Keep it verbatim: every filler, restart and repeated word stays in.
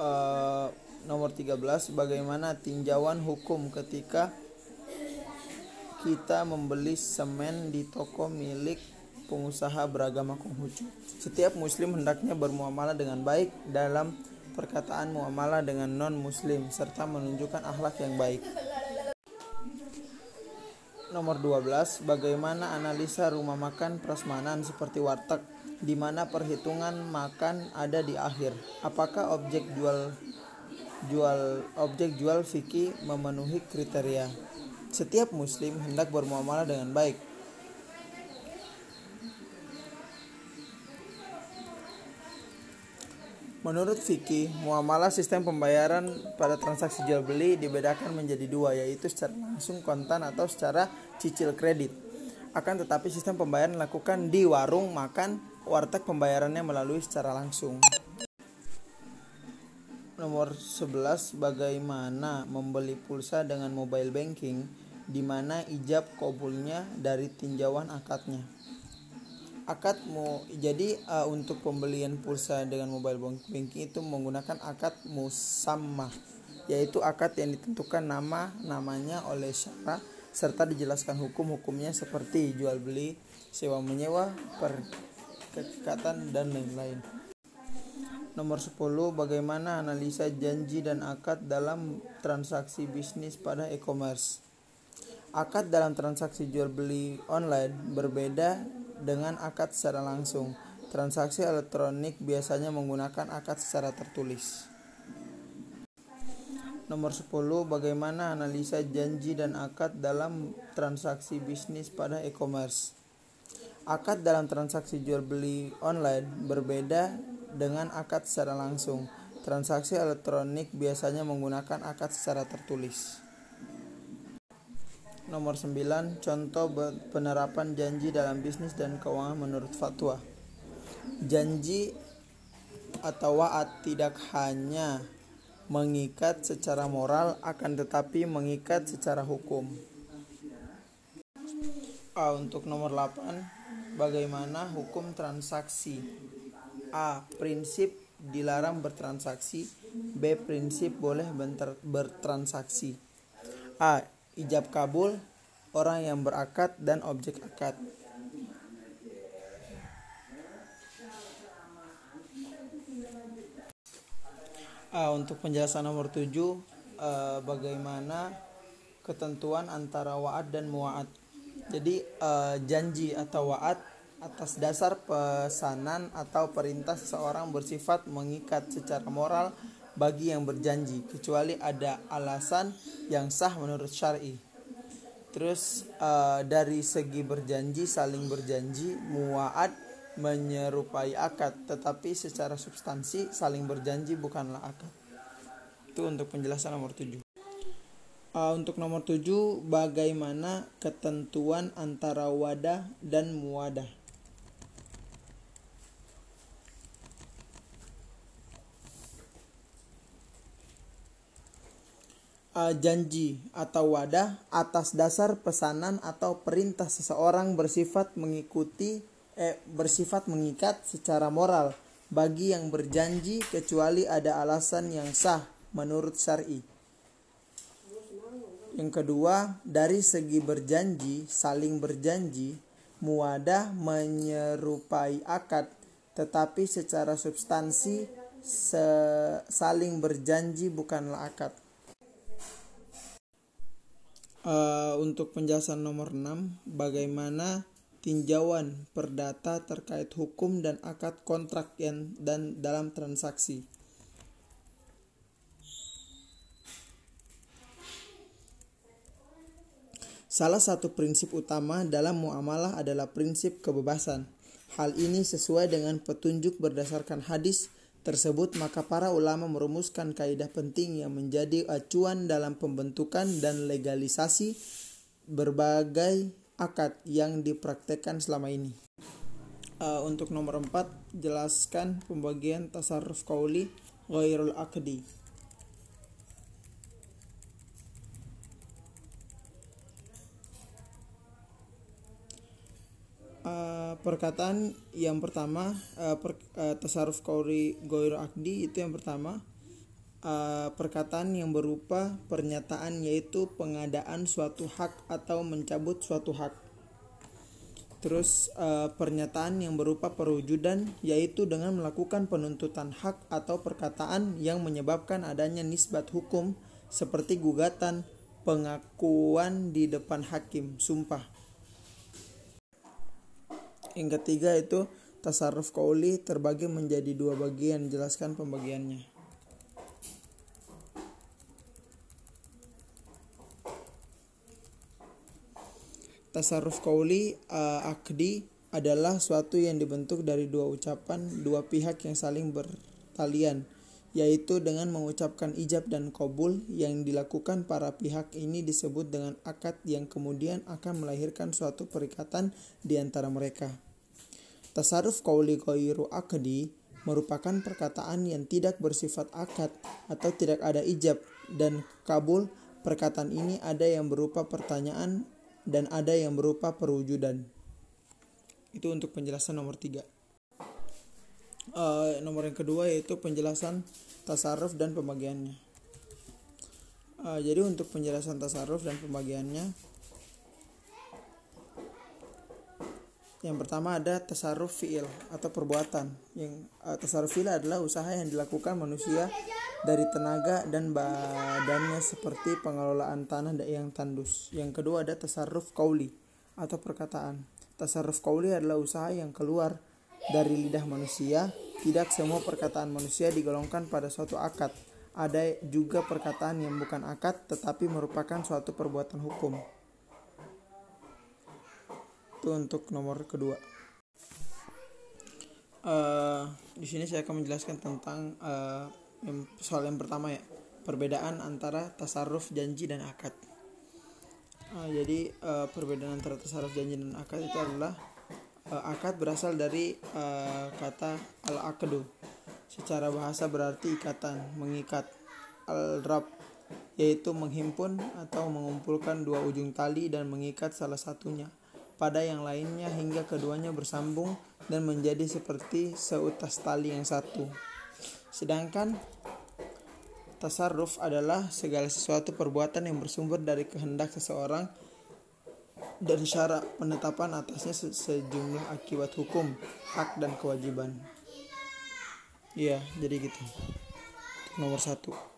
uh, nomor tiga belas, bagaimana tinjauan hukum ketika kita membeli semen di toko milik pengusaha beragama Konghucu. Setiap muslim hendaknya bermuamalah dengan baik dalam perkataan muamalah dengan non-muslim serta menunjukkan akhlak yang baik. Nomor dua belas, bagaimana analisa rumah makan prasmanan seperti warteg di mana perhitungan makan ada di akhir. Apakah objek jual jual objek jual fikih memenuhi kriteria? Setiap muslim hendak bermuamalah dengan baik. Menurut fikih, muamalah sistem pembayaran pada transaksi jual beli dibedakan menjadi dua, yaitu secara langsung kontan atau secara cicil kredit. Akan tetapi sistem pembayaran dilakukan di warung makan, warteg pembayarannya melalui secara langsung. Nomor sebelas, bagaimana membeli pulsa dengan mobile banking di mana ijab kabulnya dari tinjauan akadnya. Akad mu, jadi uh, untuk pembelian pulsa dengan mobile banking itu menggunakan akad musammah, yaitu akad yang ditentukan nama namanya oleh syara serta dijelaskan hukum-hukumnya seperti jual beli, sewa menyewa, perkekatan dan lain-lain. Nomor sepuluh, bagaimana analisa janji dan akad dalam transaksi bisnis pada e-commerce. Akad dalam transaksi jual beli online berbeda dengan akad secara langsung. Transaksi elektronik biasanya menggunakan akad secara tertulis. Nomor sepuluh, bagaimana analisa janji dan akad dalam transaksi bisnis pada e-commerce. Akad dalam transaksi jual beli online berbeda dengan akad secara langsung. Transaksi elektronik biasanya menggunakan akad secara tertulis. Nomor sembilan, contoh penerapan janji dalam bisnis dan keuangan menurut fatwa. Janji atau wa'at tidak hanya mengikat secara moral, akan tetapi mengikat secara hukum. A, untuk nomor delapan, bagaimana hukum transaksi? A. Prinsip dilarang bertransaksi. B. Prinsip boleh bertransaksi. A. Ijab kabul, orang yang berakad dan objek akad. A. Untuk penjelasan nomor tujuh, eh, bagaimana ketentuan antara wa'ad dan muwa'ad. Jadi eh, janji atau wa'ad atas dasar pesanan atau perintah seseorang bersifat mengikat secara moral bagi yang berjanji, kecuali ada alasan yang sah menurut syar'i. Terus uh, dari segi berjanji, saling berjanji, muwa'ad menyerupai akad, tetapi secara substansi saling berjanji bukanlah akad. Itu untuk penjelasan nomor tujuh. Uh, untuk nomor tujuh, bagaimana ketentuan antara wadah dan muwadah. Uh, janji atau wadah atas dasar pesanan atau perintah seseorang bersifat mengikuti eh, bersifat mengikat secara moral bagi yang berjanji, kecuali ada alasan yang sah menurut syar'i. Yang kedua, dari segi berjanji, saling berjanji, muwadah menyerupai akad, tetapi secara substansi se- saling berjanji bukanlah akad. Uh, untuk penjelasan nomor enam, bagaimana tinjauan perdata terkait hukum dan akad kontrak yang, dan dalam transaksi. Salah satu prinsip utama dalam muamalah adalah prinsip kebebasan. Hal ini sesuai dengan petunjuk berdasarkan hadis tersebut, maka para ulama merumuskan kaidah penting yang menjadi acuan dalam pembentukan dan legalisasi berbagai akad yang dipraktekkan selama ini. Uh, untuk nomor empat, jelaskan pembagian tasarruf qauli ghairul aqdi. Uh, perkataan yang pertama, uh, per, uh, tasarruf qauli ghairul aqdi itu yang pertama. uh, perkataan yang berupa pernyataan, yaitu pengadaan suatu hak atau mencabut suatu hak. Terus uh, pernyataan yang berupa perwujudan, yaitu dengan melakukan penuntutan hak atau perkataan yang menyebabkan adanya nisbat hukum seperti gugatan, pengakuan di depan hakim, sumpah. Yang ketiga itu tasarruf qauli, terbagi menjadi dua bagian, jelaskan pembagiannya. Tasarruf qauli uh, akdi adalah suatu yang dibentuk dari dua ucapan dua pihak yang saling bertalian, yaitu dengan mengucapkan ijab dan qabul yang dilakukan para pihak. Ini disebut dengan akad yang kemudian akan melahirkan suatu perikatan di antara mereka. Tasarruf qauli ghairu akdi merupakan perkataan yang tidak bersifat akad atau tidak ada ijab dan qabul. Perkataan ini ada yang berupa pertanyaan dan ada yang berupa perwujudan. Itu untuk penjelasan nomor tiga. Uh, nomor yang kedua yaitu penjelasan tasarruf dan pembagiannya. Uh, jadi untuk penjelasan tasarruf dan pembagiannya, yang pertama ada tasarruf fi'il atau perbuatan. Yang uh, tasarruf fi'il adalah usaha yang dilakukan manusia dari tenaga dan badannya, seperti pengelolaan tanah yang tandus. Yang kedua ada tasarruf qauli atau perkataan. Tasarruf qauli adalah usaha yang keluar dari lidah manusia. Tidak semua perkataan manusia digolongkan pada suatu akad. Ada juga perkataan yang bukan akad tetapi merupakan suatu perbuatan hukum. Itu untuk nomor kedua. Uh, di sini saya akan menjelaskan tentang uh, soal yang pertama, ya, perbedaan antara tasarruf janji dan akad. Uh, jadi uh, perbedaan antara tasarruf janji dan akad itu adalah uh, akad berasal dari uh, kata al-akdu, secara bahasa berarti ikatan, mengikat. Al-rab yaitu menghimpun atau mengumpulkan dua ujung tali dan mengikat salah satunya pada yang lainnya hingga keduanya bersambung dan menjadi seperti seutas tali yang satu. Sedangkan tasarruf adalah segala sesuatu perbuatan yang bersumber dari kehendak seseorang dan syarat penetapan atasnya se- sejumlah akibat hukum, hak, dan kewajiban. Iya, jadi gitu. Nomor satu.